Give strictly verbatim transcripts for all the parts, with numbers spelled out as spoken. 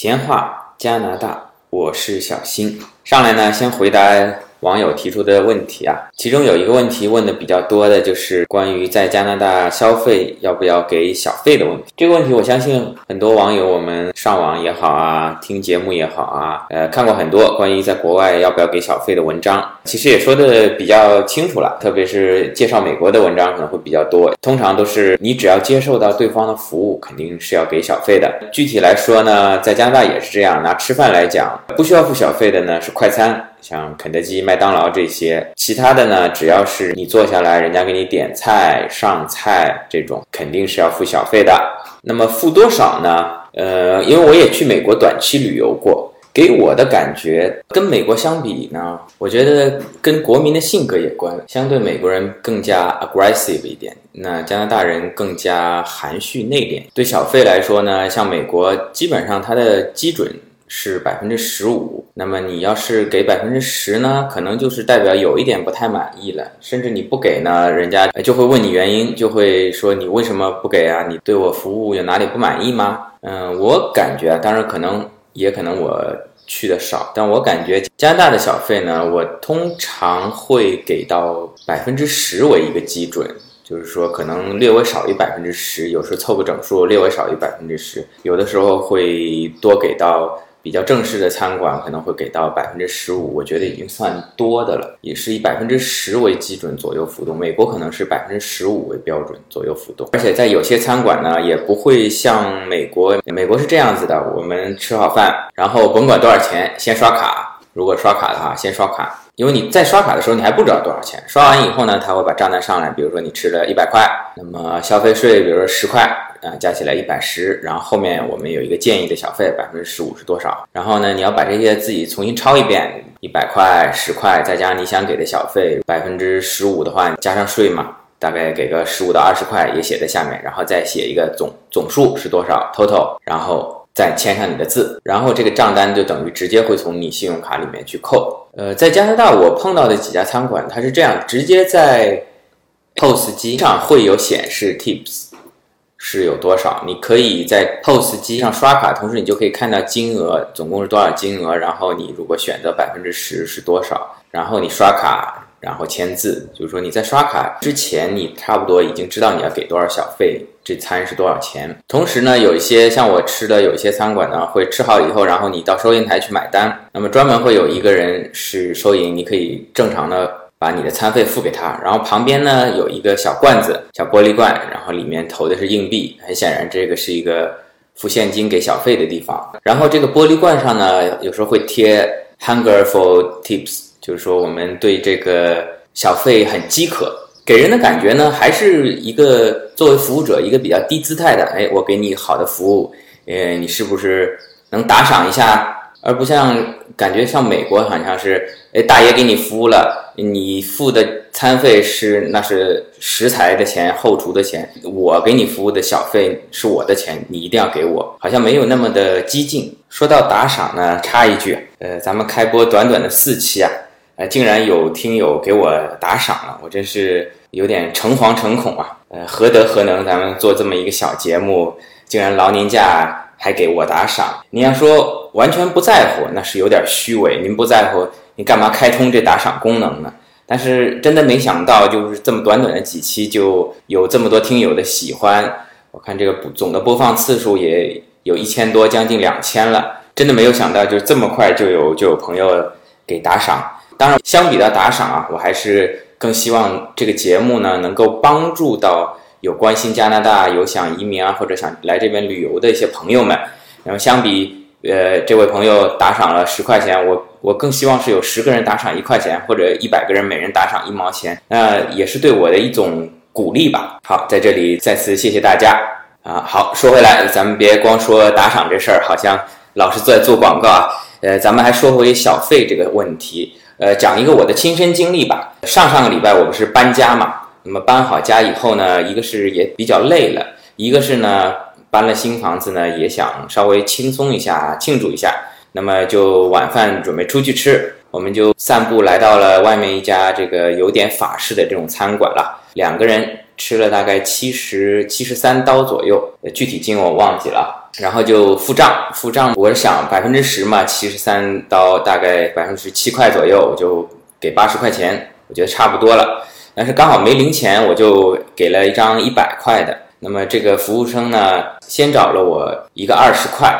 闲话加拿大，我是小新。上来呢，先回答网友提出的问题啊，其中有一个问题问的比较多的就是关于在加拿大消费要不要给小费的问题。这个问题我相信很多网友，我们上网也好啊，听节目也好啊，呃，看过很多关于在国外要不要给小费的文章，其实也说的比较清楚了，特别是介绍美国的文章可能会比较多，通常都是你只要接受到对方的服务，肯定是要给小费的。具体来说呢，在加拿大也是这样，拿吃饭来讲，不需要付小费的呢是快餐，像肯德基、麦当劳这些，其他的呢，只要是你坐下来，人家给你点菜、上菜这种，肯定是要付小费的。那么付多少呢？呃，因为我也去美国短期旅游过，给我的感觉，跟美国相比呢，我觉得跟国民的性格也关，相对美国人更加 aggressive 一点，那加拿大人更加含蓄内敛。对小费来说呢，像美国基本上它的基准是 百分之十五， 那么你要是给 百分之十 呢，可能就是代表有一点不太满意了，甚至你不给呢，人家就会问你原因，就会说你为什么不给啊，你对我服务有哪里不满意吗？嗯，我感觉当然可能也可能我去的少，但我感觉加拿大的小费呢，我通常会给到 百分之十 为一个基准，就是说可能略微少于 百分之十， 有时候凑个整数略微少于 百分之十， 有的时候会多给到比较正式的餐馆可能会给到 百分之十五， 我觉得已经算多的了，也是以 百分之十 为基准左右浮动，美国可能是 百分之十五 为标准左右浮动。而且在有些餐馆呢，也不会像美国美国是这样子的，我们吃好饭然后甭管多少钱先刷卡，如果刷卡的话先刷卡，因为你在刷卡的时候你还不知道多少钱，刷完以后呢，他会把账单上来，比如说你吃了一百块，那么消费税比如说十块啊，加起来一百一十，然后后面我们有一个建议的小费 百分之十五 是多少，然后呢你要把这些自己重新抄一遍，一百块十块再加上你想给的小费 百分之十五 的话，加上税嘛，大概给个十五到二十块也写在下面，然后再写一个总总数是多少 total， 然后再签上你的字，然后这个账单就等于直接会从你信用卡里面去扣。呃，在加拿大我碰到的几家餐馆它是这样，直接在 P O S 机上会有显示 tips是有多少，你可以在 P O S 机上刷卡，同时你就可以看到金额总共是多少金额，然后你如果选择 百分之十 是多少，然后你刷卡然后签字，就是说你在刷卡之前你差不多已经知道你要给多少小费，这餐是多少钱。同时呢，有一些像我吃的有一些餐馆呢，会吃好以后然后你到收银台去买单，那么专门会有一个人是收银，你可以正常的把你的餐费付给他，然后旁边呢有一个小罐子，小玻璃罐，然后里面投的是硬币，很显然这个是一个付现金给小费的地方。然后这个玻璃罐上呢，有时候会贴 hunger for tips， 就是说我们对这个小费很饥渴，给人的感觉呢还是一个作为服务者一个比较低姿态的，哎，我给你好的服务，呃，你是不是能打赏一下，而不像感觉像美国好像是，哎，大爷给你服务了，你付的餐费是那是食材的钱，后厨的钱，我给你服务的小费是我的钱，你一定要给我，好像没有那么的激进。说到打赏呢，插一句，呃，咱们开播短短的四期啊，呃，竟然有听友给我打赏了，我真是有点诚惶诚恐啊，呃，何德何能，咱们做这么一个小节目，竟然劳您驾还给我打赏。你要说完全不在乎，那是有点虚伪，您不在乎你干嘛开通这打赏功能呢？但是真的没想到，就是这么短短的几期就有这么多听友的喜欢，我看这个总的播放次数也有一千多，将近两千了，真的没有想到就这么快就有就有朋友给打赏。当然相比到打赏啊，我还是更希望这个节目呢能够帮助到有关心加拿大、有想移民啊，或者想来这边旅游的一些朋友们。然后相比呃，这位朋友打赏了十块钱，我我更希望是有十个人打赏一块钱，或者一百个人每人打赏一毛钱，那也是对我的一种鼓励吧。好，在这里再次谢谢大家啊！好，说回来，咱们别光说打赏这事儿，好像老是在做广告啊。呃，咱们还说回小费这个问题，呃，讲一个我的亲身经历吧。上上个礼拜我不是搬家嘛。那么搬好家以后呢，一个是也比较累了，一个是呢搬了新房子呢，也想稍微轻松一下，庆祝一下。那么就晚饭准备出去吃，我们就散步来到了外面一家这个有点法式的这种餐馆了。两个人吃了大概七十、七十三刀左右，具体金额我忘记了。然后就付账，付账我想 百分之十 嘛， 七十三到大概 百分之十七 块左右，我就给八十块钱，我觉得差不多了。但是刚好没零钱，我就给了一张一百块的。那么这个服务生呢，先找了我一个二十块，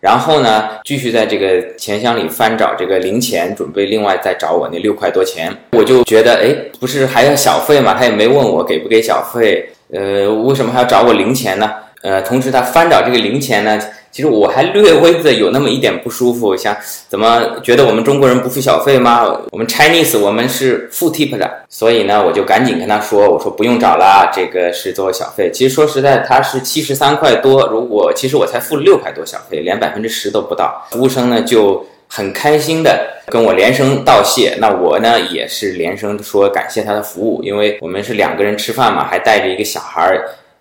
然后呢继续在这个钱箱里翻找这个零钱，准备另外再找我那六块多钱。我就觉得诶，不是还要小费嘛，他也没问我给不给小费，呃，为什么还要找我零钱呢？呃，同时他翻找这个零钱呢，其实我还略微的有那么一点不舒服，想怎么觉得我们中国人不付小费吗？我们 Chinese 我们是付 tip 的。所以呢我就赶紧跟他说，我说不用找啦，这个是做小费。其实说实在他是七十三块多，如果其实我才付六块多小费，连 百分之十 都不到。服务生呢就很开心的跟我连声道谢，那我呢也是连声说感谢他的服务，因为我们是两个人吃饭嘛，还带着一个小孩。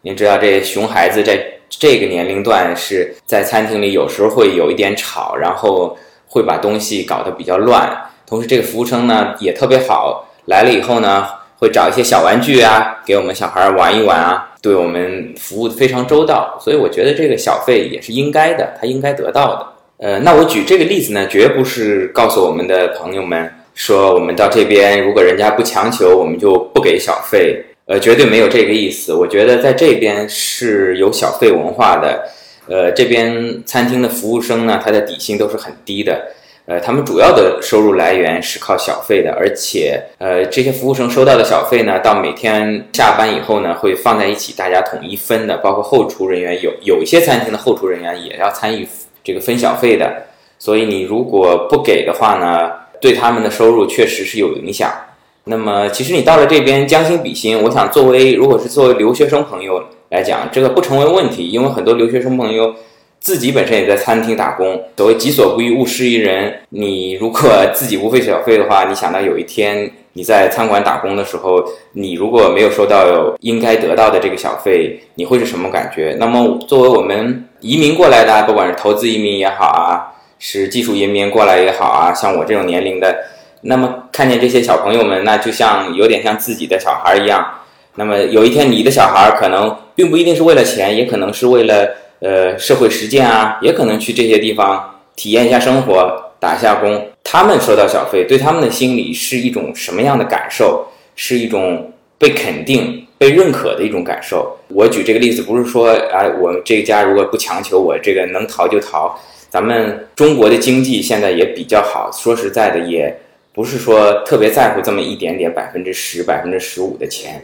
您知道这熊孩子在这个年龄段是在餐厅里有时候会有一点吵，然后会把东西搞得比较乱。同时这个服务生呢也特别好，来了以后呢会找一些小玩具啊给我们小孩玩一玩啊，对我们服务非常周到。所以我觉得这个小费也是应该的，他应该得到的。呃，那我举这个例子呢绝不是告诉我们的朋友们说我们到这边如果人家不强求我们就不给小费，呃，绝对没有这个意思。我觉得在这边是有小费文化的，呃，这边餐厅的服务生呢，他的底薪都是很低的，呃，他们主要的收入来源是靠小费的，而且呃，这些服务生收到的小费呢，到每天下班以后呢，会放在一起大家统一分的，包括后厨人员有有一些餐厅的后厨人员也要参与这个分小费的，所以你如果不给的话呢，对他们的收入确实是有影响。那么其实你到了这边将心比心，我想作为如果是作为留学生朋友来讲，这个不成为问题，因为很多留学生朋友自己本身也在餐厅打工。所谓己所不欲勿施于人，你如果自己不付小费的话，你想到有一天你在餐馆打工的时候，你如果没有收到应该得到的这个小费，你会是什么感觉？那么作为我们移民过来的，不管是投资移民也好啊，是技术移民过来也好啊，像我这种年龄的，那么看见这些小朋友们，那就像有点像自己的小孩一样。那么有一天你的小孩可能并不一定是为了钱，也可能是为了呃社会实践啊，也可能去这些地方体验一下生活，打一下工。他们收到小费对他们的心理是一种什么样的感受？是一种被肯定被认可的一种感受。我举这个例子不是说啊、哎，我这家如果不强求我这个能逃就逃，咱们中国的经济现在也比较好，说实在的也不是说特别在乎这么一点点 百分之十 百分之十五 的钱。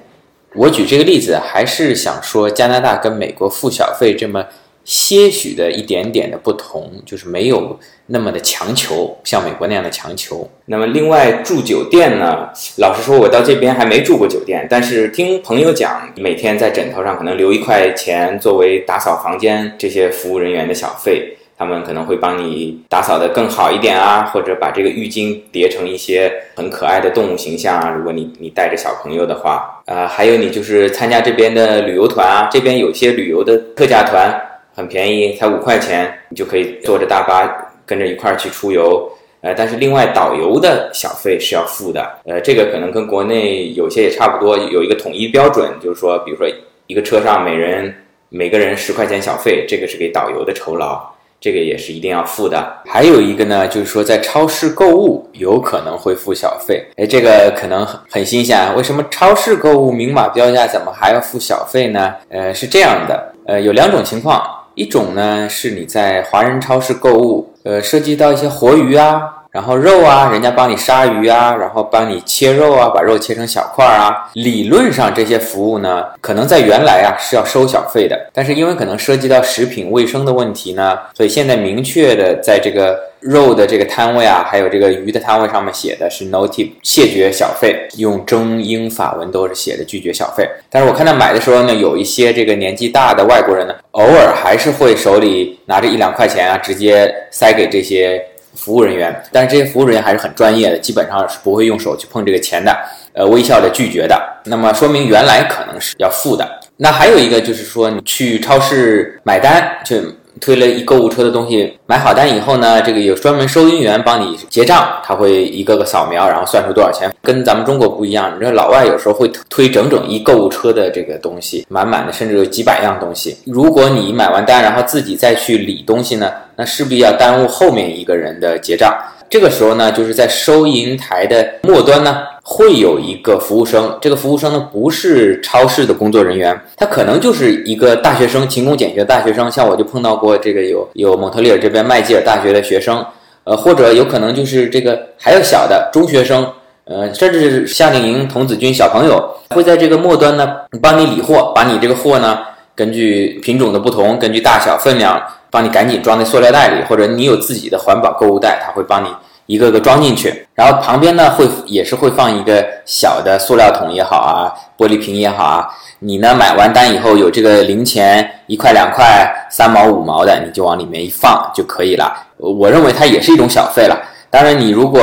我举这个例子还是想说加拿大跟美国付小费这么些许的一点点的不同，就是没有那么的强求，像美国那样的强求。那么另外住酒店呢，老实说我到这边还没住过酒店，但是听朋友讲每天在枕头上可能留一块钱作为打扫房间这些服务人员的小费，他们可能会帮你打扫得更好一点啊，或者把这个浴巾叠成一些很可爱的动物形象啊，如果你你带着小朋友的话。呃，还有你就是参加这边的旅游团啊，这边有些旅游的特价团很便宜，才五块钱你就可以坐着大巴跟着一块去出游。呃，但是另外导游的小费是要付的，呃，这个可能跟国内有些也差不多，有一个统一标准，就是说比如说一个车上每人每个人十块钱小费，这个是给导游的酬劳，这个也是一定要付的。还有一个呢就是说在超市购物有可能会付小费。诶，这个可能很新鲜啊，为什么超市购物明码标价怎么还要付小费呢？呃，是这样的，呃，有两种情况。一种呢是你在华人超市购物，呃，涉及到一些活鱼啊，然后肉啊，人家帮你杀鱼啊，然后帮你切肉啊，把肉切成小块啊。理论上这些服务呢可能在原来啊是要收小费的，但是因为可能涉及到食品卫生的问题呢，所以现在明确的在这个肉的这个摊位啊还有这个鱼的摊位上面写的是 no tip， 谢绝小费，用中英法文都是写的拒绝小费。但是我看到买的时候呢，有一些这个年纪大的外国人呢偶尔还是会手里拿着一两块钱啊直接塞给这些服务人员，但是这些服务人员还是很专业的，基本上是不会用手去碰这个钱的，呃，微笑的拒绝的。那么说明原来可能是要付的。那还有一个就是说你去超市买单，去推了一购物车的东西，买好单以后呢，这个有专门收银员帮你结账，他会一个个扫描，然后算出多少钱。跟咱们中国不一样，你说老外有时候会推整整一购物车的这个东西，满满的，甚至有几百样东西。如果你买完单然后自己再去理东西呢，那势必要耽误后面一个人的结账。这个时候呢，就是在收银台的末端呢，会有一个服务生，这个服务生呢不是超市的工作人员，他可能就是一个大学生，勤工俭学的大学生，像我就碰到过这个有有蒙特利尔这边麦吉尔大学的学生，呃，或者有可能就是这个还有小的中学生，呃，甚至是夏令营童子军小朋友，会在这个末端呢帮你理货，把你这个货呢根据品种的不同，根据大小分量，帮你赶紧装在塑料袋里，或者你有自己的环保购物袋，他会帮你一个个装进去。然后旁边呢会也是会放一个小的塑料桶也好啊，玻璃瓶也好啊，你呢买完单以后有这个零钱，一块两块三毛五毛的，你就往里面一放就可以了。我认为它也是一种小费了。当然你如果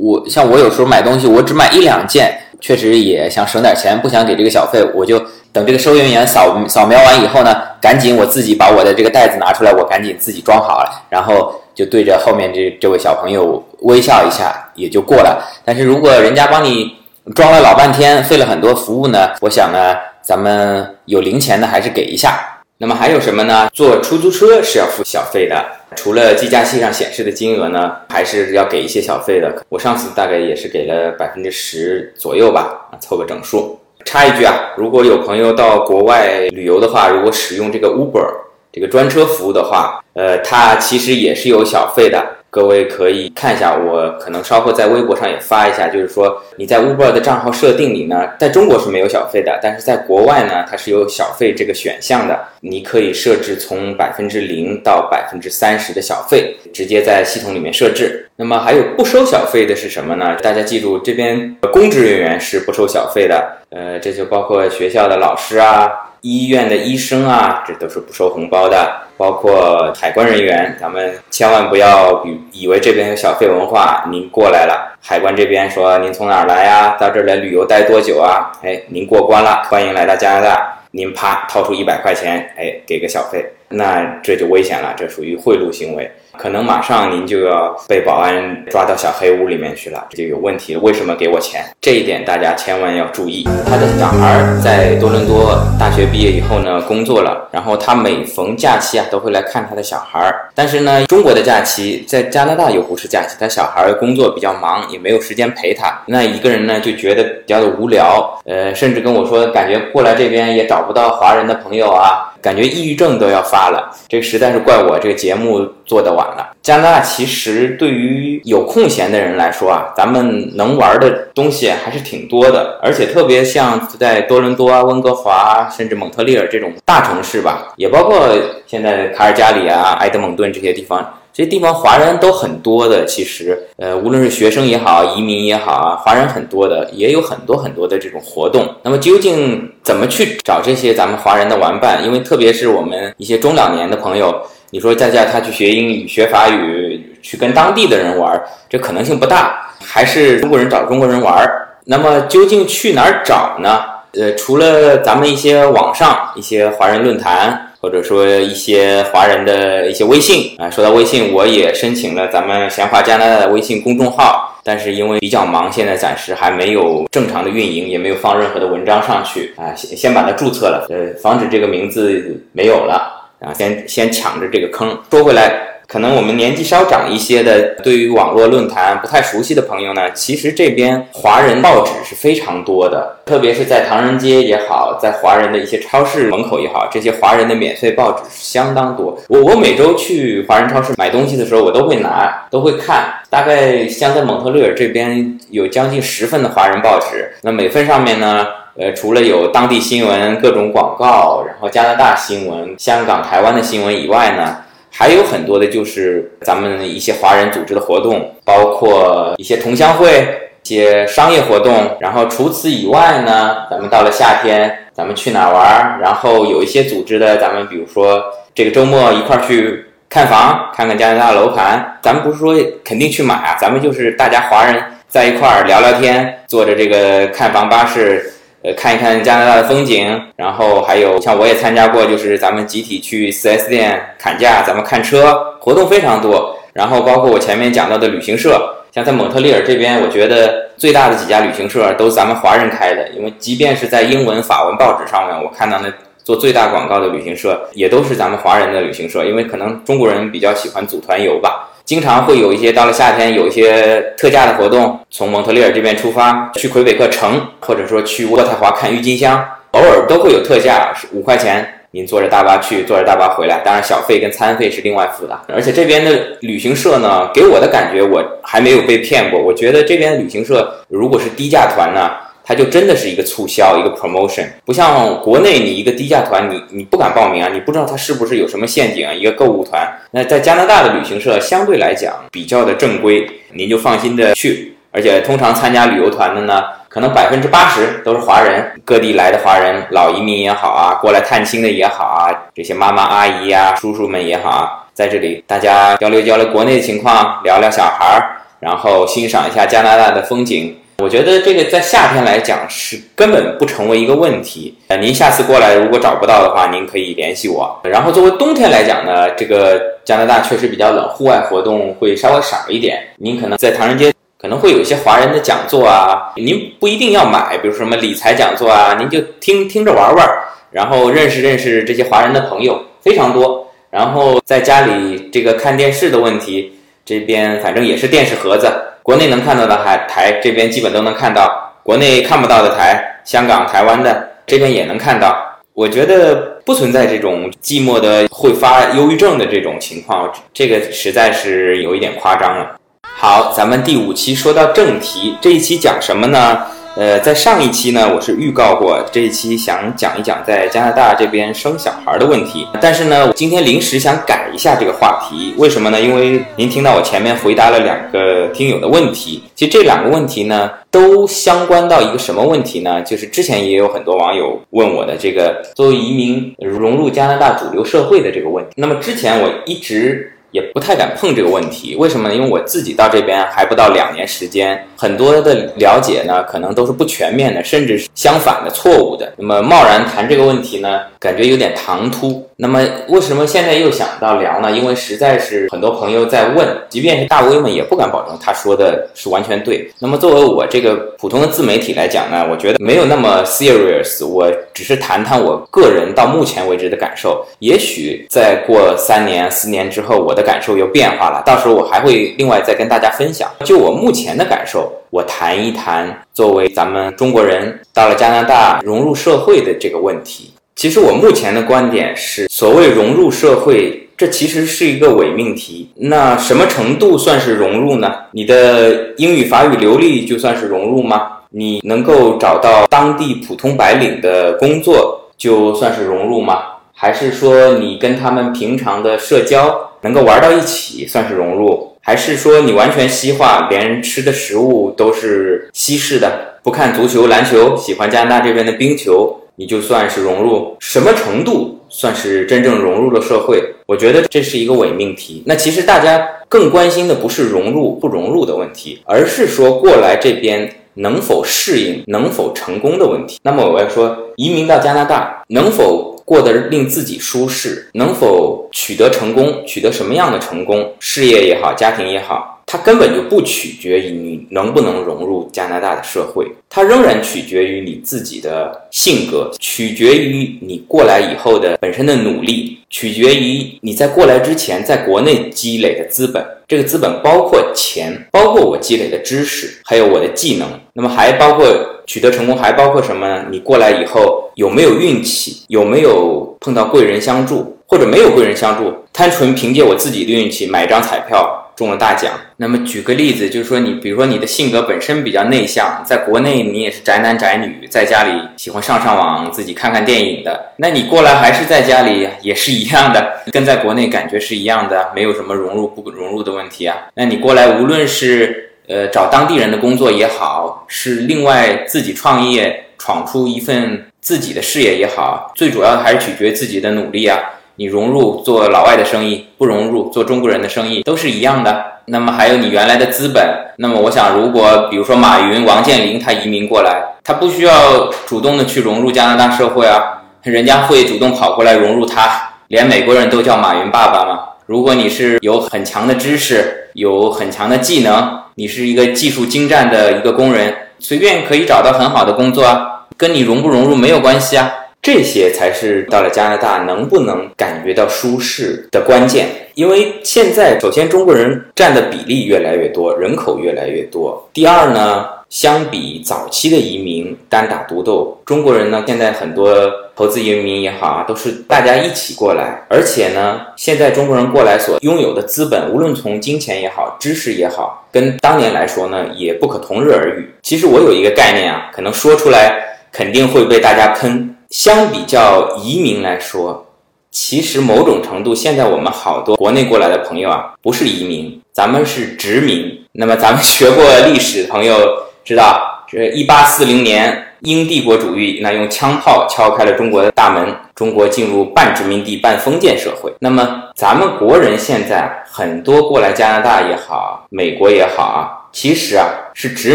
我像我有时候买东西我只买一两件，确实也想省点钱，不想给这个小费，我就等这个收银员扫扫描完以后呢，赶紧我自己把我的这个袋子拿出来，我赶紧自己装好了，然后就对着后面这这位小朋友微笑一下也就过了。但是如果人家帮你装了老半天，费了很多服务呢，我想呢咱们有零钱的还是给一下。那么还有什么呢？坐出租车是要付小费的，除了计价器上显示的金额呢，还是要给一些小费的。我上次大概也是给了 百分之十 左右吧，凑个整数。插一句啊，如果有朋友到国外旅游的话，如果使用这个 Uber 这个专车服务的话，呃，它其实也是有小费的。各位可以看一下，我可能稍后在微博上也发一下，就是说你在 Uber 的账号设定里呢，在中国是没有小费的，但是在国外呢它是有小费这个选项的，你可以设置从 百分之零 到 百分之三十 的小费，直接在系统里面设置。那么还有不收小费的是什么呢？大家记住，这边公职人员是不收小费的，呃，这就包括学校的老师啊，医院的医生啊，这都是不收红包的。包括海关人员，咱们千万不要以为这边有小费文化，您过来了，海关这边说您从哪儿来啊，到这儿来旅游待多久啊，哎，您过关了，欢迎来到加拿大，您啪掏出一百块钱，哎，给个小费，那这就危险了，这属于贿赂行为，可能马上您就要被保安抓到小黑屋里面去了，这就有问题了，为什么给我钱？这一点大家千万要注意。他的小孩在多伦多大学毕业以后呢工作了，然后他每逢假期啊都会来看他的小孩，但是呢中国的假期在加拿大又不是假期，他小孩工作比较忙，也没有时间陪他，那一个人呢就觉得比较的无聊，呃，甚至跟我说感觉过来这边也找不到华人的朋友啊，感觉抑郁症都要发了，这个实在是怪我这个节目做得晚了。加拿大其实对于有空闲的人来说啊，咱们能玩的东西还是挺多的，而且特别像在多伦多啊、温哥华甚至蒙特利尔这种大城市吧，也包括现在卡尔加里啊、埃德蒙顿这些地方，这些地方华人都很多的，其实呃，无论是学生也好，移民也好啊，华人很多的，也有很多很多的这种活动。那么究竟怎么去找这些咱们华人的玩伴？因为特别是我们一些中老年的朋友，你说再叫他去学英语、学法语，去跟当地的人玩，这可能性不大，还是中国人找中国人玩。那么究竟去哪儿找呢？呃，除了咱们一些网上一些华人论坛，或者说一些华人的一些微信啊，说到微信，我也申请了咱们闲话加拿大的微信公众号，但是因为比较忙，现在暂时还没有正常的运营，也没有放任何的文章上去啊，先把它注册了，呃，防止这个名字没有了啊，先先抢着这个坑。说回来，可能我们年纪稍长一些的，对于网络论坛不太熟悉的朋友呢，其实这边华人报纸是非常多的，特别是在唐人街也好，在华人的一些超市门口也好，这些华人的免费报纸是相当多。我我每周去华人超市买东西的时候，我都会拿，都会看。大概像在蒙特利尔这边有将近十份的华人报纸，那每份上面呢，呃，除了有当地新闻、各种广告，然后加拿大新闻、香港、台湾的新闻以外呢，还有很多的就是咱们一些华人组织的活动，包括一些同乡会、一些商业活动。然后除此以外呢，咱们到了夏天，咱们去哪玩，然后有一些组织的，咱们比如说这个周末一块去看房，看看加拿大楼盘，咱们不是说肯定去买啊，咱们就是大家华人在一块聊聊天，坐着这个看房巴士，呃看一看加拿大的风景，然后还有像我也参加过，就是咱们集体去 四 S 店砍价，咱们看车，活动非常多。然后包括我前面讲到的旅行社，像在蒙特利尔这边，我觉得最大的几家旅行社都是咱们华人开的，因为即便是在英文法文报纸上面我看到那做最大广告的旅行社也都是咱们华人的旅行社，因为可能中国人比较喜欢组团游吧，经常会有一些到了夏天有一些特价的活动，从蒙特利尔这边出发去魁北克城，或者说去渥太华看郁金香，偶尔都会有特价五块钱，您坐着大巴去，坐着大巴回来，当然小费跟餐费是另外付的。而且这边的旅行社呢，给我的感觉我还没有被骗过，我觉得这边的旅行社如果是低价团呢，它就真的是一个促销，一个 promotion， 不像国内你一个低价团你你不敢报名啊，你不知道它是不是有什么陷阱啊，一个购物团。那在加拿大的旅行社相对来讲比较的正规，您就放心的去。而且通常参加旅游团的呢，可能 百分之八十 都是华人，各地来的华人，老移民也好啊，过来探亲的也好啊，这些妈妈阿姨啊，叔叔们也好啊，在这里大家交流交流国内的情况，聊聊小孩，然后欣赏一下加拿大的风景。我觉得这个在夏天来讲是根本不成为一个问题。您下次过来如果找不到的话，您可以联系我。然后作为冬天来讲呢，这个加拿大确实比较冷，户外活动会稍微少一点，您可能在唐人街可能会有一些华人的讲座啊，您不一定要买，比如说什么理财讲座啊，您就听听着玩玩，然后认识认识这些华人的朋友非常多。然后在家里这个看电视的问题，这边反正也是电视盒子，国内能看到的台这边基本都能看到，国内看不到的台，香港台湾的这边也能看到。我觉得不存在这种寂寞的会发忧郁症的这种情况，这个实在是有一点夸张了。好，咱们第五期说到正题，这一期讲什么呢？呃，在上一期呢，我是预告过，这一期想讲一讲在加拿大这边生小孩的问题。但是呢，我今天临时想改一下这个话题，为什么呢？因为您听到我前面回答了两个听友的问题，其实这两个问题呢，都相关到一个什么问题呢？就是之前也有很多网友问我的这个作为移民融入加拿大主流社会的这个问题。那么之前我一直也不太敢碰这个问题，为什么呢？因为我自己到这边还不到两年时间，很多的了解呢可能都是不全面的，甚至是相反的、错误的，那么贸然谈这个问题呢感觉有点唐突。那么为什么现在又想到聊呢？因为实在是很多朋友在问，即便是大 V 们也不敢保证他说的是完全对。那么作为我这个普通的自媒体来讲呢，我觉得没有那么 serious， 我只是谈谈我个人到目前为止的感受，也许再过三年四年之后我的感受又变化了，到时候我还会另外再跟大家分享。就我目前的感受，我谈一谈作为咱们中国人到了加拿大融入社会的这个问题。其实我目前的观点是，所谓融入社会，这其实是一个伪命题。那什么程度算是融入呢？你的英语法语流利就算是融入吗？你能够找到当地普通白领的工作就算是融入吗？还是说你跟他们平常的社交能够玩到一起算是融入？还是说你完全西化，连吃的食物都是西式的，不看足球篮球，喜欢加拿大这边的冰球，你就算是融入？什么程度算是真正融入了社会？我觉得这是一个伪命题。那其实大家更关心的不是融入不融入的问题，而是说过来这边能否适应，能否成功的问题。那么我要说，移民到加拿大能否过得令自己舒适，能否取得成功，取得什么样的成功，事业也好，家庭也好，它根本就不取决于你能不能融入加拿大的社会，它仍然取决于你自己的性格，取决于你过来以后的本身的努力，取决于你在过来之前在国内积累的资本。这个资本包括钱，包括我积累的知识，还有我的技能。那么还包括取得成功，还包括什么呢？你过来以后有没有运气，有没有碰到贵人相助，或者没有贵人相助，单纯凭借我自己的运气买一张彩票中了大奖。那么举个例子，就是说你比如说你的性格本身比较内向，在国内你也是宅男宅女，在家里喜欢上上网，自己看看电影的，那你过来还是在家里也是一样的，跟在国内感觉是一样的，没有什么融入不融入的问题啊。那你过来无论是呃找当地人的工作也好，是另外自己创业闯出一份自己的事业也好，最主要还是取决自己的努力啊，你融入做老外的生意，不融入做中国人的生意，都是一样的。那么还有你原来的资本，那么我想如果比如说马云、王健林他移民过来，他不需要主动的去融入加拿大社会啊，人家会主动跑过来融入他，连美国人都叫马云爸爸嘛。如果你是有很强的知识，有很强的技能，你是一个技术精湛的一个工人，随便可以找到很好的工作啊，跟你融不融入没有关系啊。这些才是到了加拿大能不能感觉到舒适的关键。因为现在首先中国人占的比例越来越多，人口越来越多。第二呢，相比早期的移民单打独斗，中国人呢现在很多投资移民也好啊，都是大家一起过来。而且呢，现在中国人过来所拥有的资本，无论从金钱也好，知识也好，跟当年来说呢也不可同日而语。其实我有一个概念啊，可能说出来肯定会被大家喷。相比较移民来说，其实某种程度现在我们好多国内过来的朋友啊，不是移民，咱们是殖民。那么咱们学过历史的朋友知道，这一八四零年英帝国主义那用枪炮敲开了中国的大门，中国进入半殖民地半封建社会。那么咱们国人现在很多过来加拿大也好，美国也好啊，其实啊是殖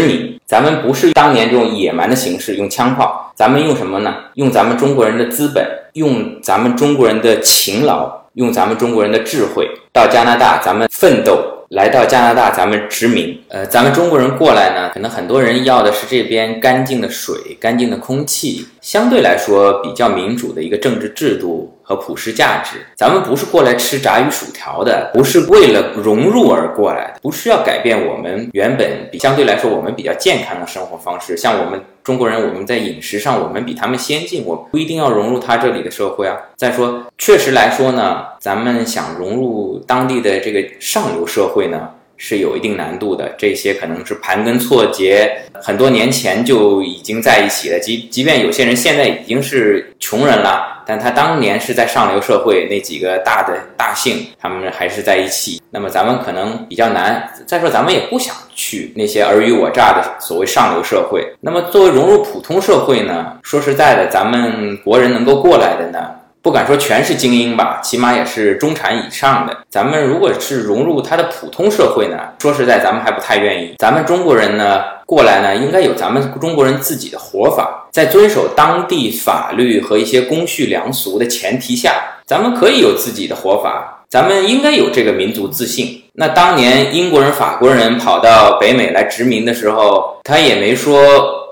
民。咱们不是当年这种野蛮的形式用枪炮，咱们用什么呢？用咱们中国人的资本，用咱们中国人的勤劳，用咱们中国人的智慧。到加拿大咱们奋斗，来到加拿大咱们殖民。呃，咱们中国人过来呢，可能很多人要的是这边干净的水，干净的空气，相对来说比较民主的一个政治制度和普世价值。咱们不是过来吃炸鱼薯条的，不是为了融入而过来的，不需要改变我们原本比相对来说我们比较健康的生活方式。像我们中国人，我们在饮食上我们比他们先进，我不一定要融入他这里的社会啊。再说确实来说呢，咱们想融入当地的这个上流社会呢是有一定难度的，这些可能是盘根错节，很多年前就已经在一起了。即即便有些人现在已经是穷人了，但他当年是在上流社会那几个大的大姓，他们还是在一起。那么咱们可能比较难。再说咱们也不想去那些尔虞我诈的所谓上流社会。那么作为融入普通社会呢，说实在的，咱们国人能够过来的呢，不敢说全是精英吧，起码也是中产以上的。咱们如果是融入它的普通社会呢，说实在咱们还不太愿意。咱们中国人呢过来呢，应该有咱们中国人自己的活法，在遵守当地法律和一些公序良俗的前提下，咱们可以有自己的活法，咱们应该有这个民族自信。那当年英国人、法国人跑到北美来殖民的时候，他也没说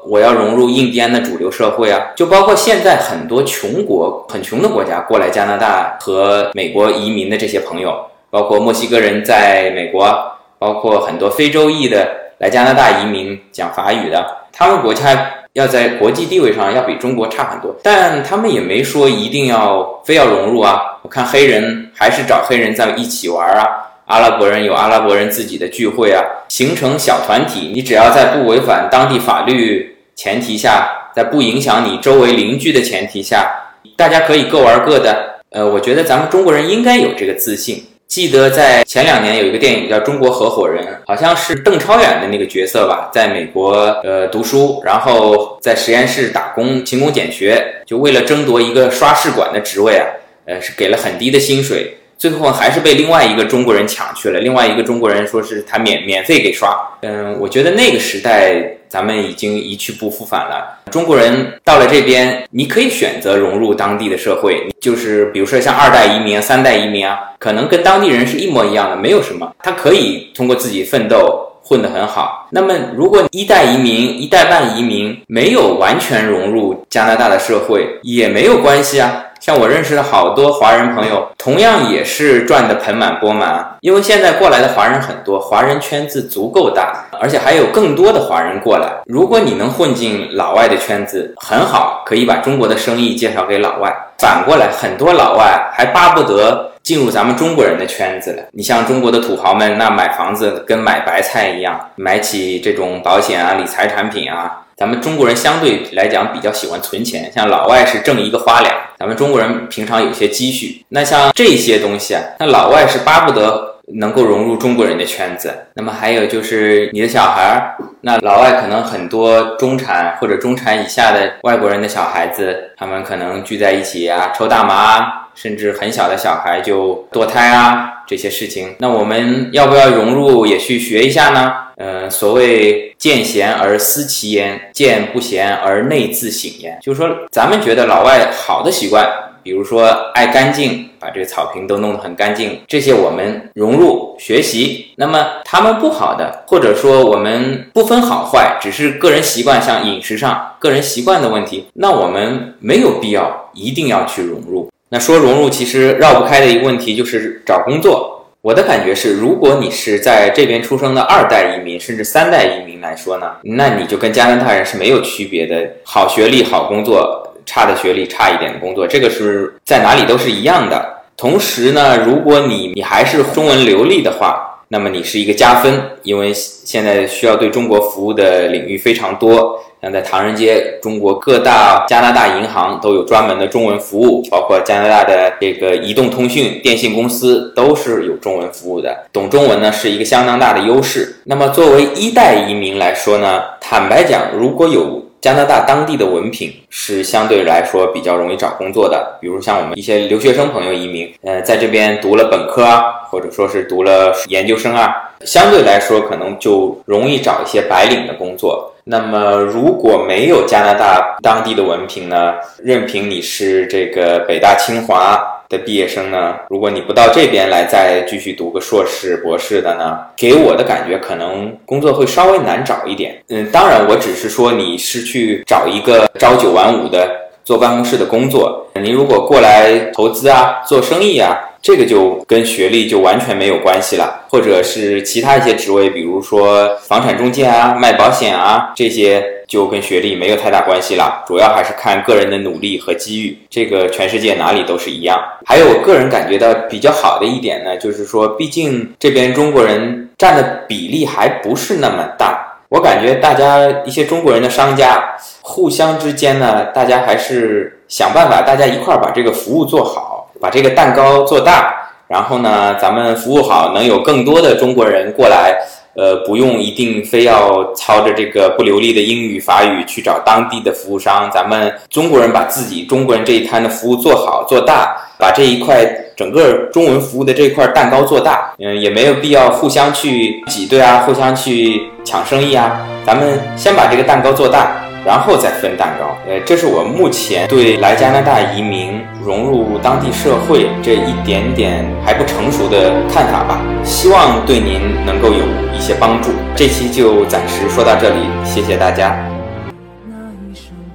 我要融入印第安的主流社会啊，就包括现在很多穷国、很穷的国家过来加拿大和美国移民的这些朋友，包括墨西哥人在美国，包括很多非洲裔的来加拿大移民讲法语的，他们国家要在国际地位上要比中国差很多，但他们也没说一定要非要融入啊。我看黑人还是找黑人在一起玩啊，阿拉伯人有阿拉伯人自己的聚会啊，形成小团体，你只要在不违反当地法律前提下，在不影响你周围邻居的前提下，大家可以各玩各的。呃，我觉得咱们中国人应该有这个自信。记得在前两年有一个电影叫《中国合伙人》，好像是邓超演的那个角色吧，在美国呃读书，然后在实验室打工，勤工俭学，就为了争夺一个刷试管的职位啊，呃是给了很低的薪水，最后还是被另外一个中国人抢去了。另外一个中国人说是他免免费给刷。嗯，我觉得那个时代咱们已经一去不复返了。中国人到了这边，你可以选择融入当地的社会，就是比如说像二代移民、三代移民啊，可能跟当地人是一模一样的，没有什么，他可以通过自己奋斗混得很好。那么如果一代移民、一代半移民没有完全融入加拿大的社会也没有关系啊。像我认识的好多华人朋友，同样也是赚得盆满钵满，因为现在过来的华人很多，华人圈子足够大，而且还有更多的华人过来。如果你能混进老外的圈子，很好，可以把中国的生意介绍给老外。反过来，很多老外还巴不得进入咱们中国人的圈子了。你像中国的土豪们，那买房子跟买白菜一样，买起这种保险啊、理财产品啊。咱们中国人相对来讲比较喜欢存钱，像老外是挣一个花两，咱们中国人平常有些积蓄。那像这些东西啊，那老外是巴不得能够融入中国人的圈子。那么还有就是你的小孩，那老外可能很多中产或者中产以下的外国人的小孩子，他们可能聚在一起啊，抽大麻啊，甚至很小的小孩就堕胎啊这些事情，那我们要不要融入也去学一下呢？呃，所谓见贤而思齐焉，见不贤而内自省焉，就是说咱们觉得老外好的习惯，比如说爱干净，把这个草坪都弄得很干净，这些我们融入学习。那么他们不好的，或者说我们不分好坏，只是个人习惯，像饮食上个人习惯的问题，那我们没有必要一定要去融入。那说融入，其实绕不开的一个问题就是找工作。我的感觉是，如果你是在这边出生的二代移民甚至三代移民来说呢，那你就跟加拿大人是没有区别的，好学历好工作，差的学历差一点的工作，这个是在哪里都是一样的。同时呢，如果你你还是中文流利的话，那么你是一个加分，因为现在需要对中国服务的领域非常多，像在唐人街，中国各大加拿大银行都有专门的中文服务，包括加拿大的这个移动通讯、电信公司都是有中文服务的。懂中文呢，是一个相当大的优势。那么作为一代移民来说呢，坦白讲，如果有加拿大当地的文凭，是相对来说比较容易找工作的。比如像我们一些留学生朋友移民，呃，在这边读了本科啊，或者说是读了研究生啊，相对来说可能就容易找一些白领的工作。那么如果没有加拿大当地的文凭呢，任凭你是这个北大清华的毕业生呢，如果你不到这边来再继续读个硕士博士的呢，给我的感觉可能工作会稍微难找一点。嗯，当然我只是说你是去找一个朝九晚五的坐办公室的工作，你如果过来投资啊做生意啊，这个就跟学历就完全没有关系了，或者是其他一些职位，比如说房产中介啊、卖保险啊，这些就跟学历没有太大关系了，主要还是看个人的努力和机遇，这个全世界哪里都是一样。还有我个人感觉到比较好的一点呢，就是说毕竟这边中国人占的比例还不是那么大，我感觉大家一些中国人的商家互相之间呢，大家还是想办法，大家一块把这个服务做好，把这个蛋糕做大，然后呢咱们服务好，能有更多的中国人过来，呃，不用一定非要操着这个不流利的英语法语去找当地的服务商，咱们中国人把自己中国人这一摊的服务做好做大，把这一块整个中文服务的这块蛋糕做大，嗯，也没有必要互相去挤兑啊，互相去抢生意啊，咱们先把这个蛋糕做大，然后再分蛋糕。呃，这是我目前对来加拿大移民融入当地社会这一点点还不成熟的看法吧，希望对您能够有一些帮助。这期就暂时说到这里，谢谢大家。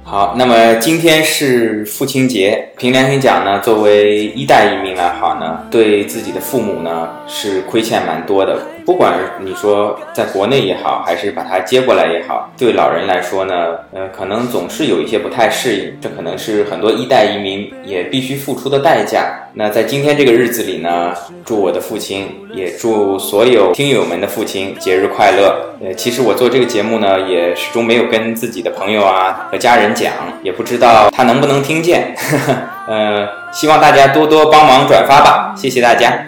好，那么今天是父亲节，凭良心讲呢，作为一代移民来好呢，对自己的父母呢是亏欠蛮多的，不管你说在国内也好，还是把他接过来也好，对老人来说呢，呃，可能总是有一些不太适应，这可能是很多一代移民也必须付出的代价。那在今天这个日子里呢，祝我的父亲，也祝所有听友们的父亲节日快乐。呃，其实我做这个节目呢，也始终没有跟自己的朋友啊和家人讲，也不知道他能不能听见呵呵，呃，希望大家多多帮忙转发吧，谢谢大家。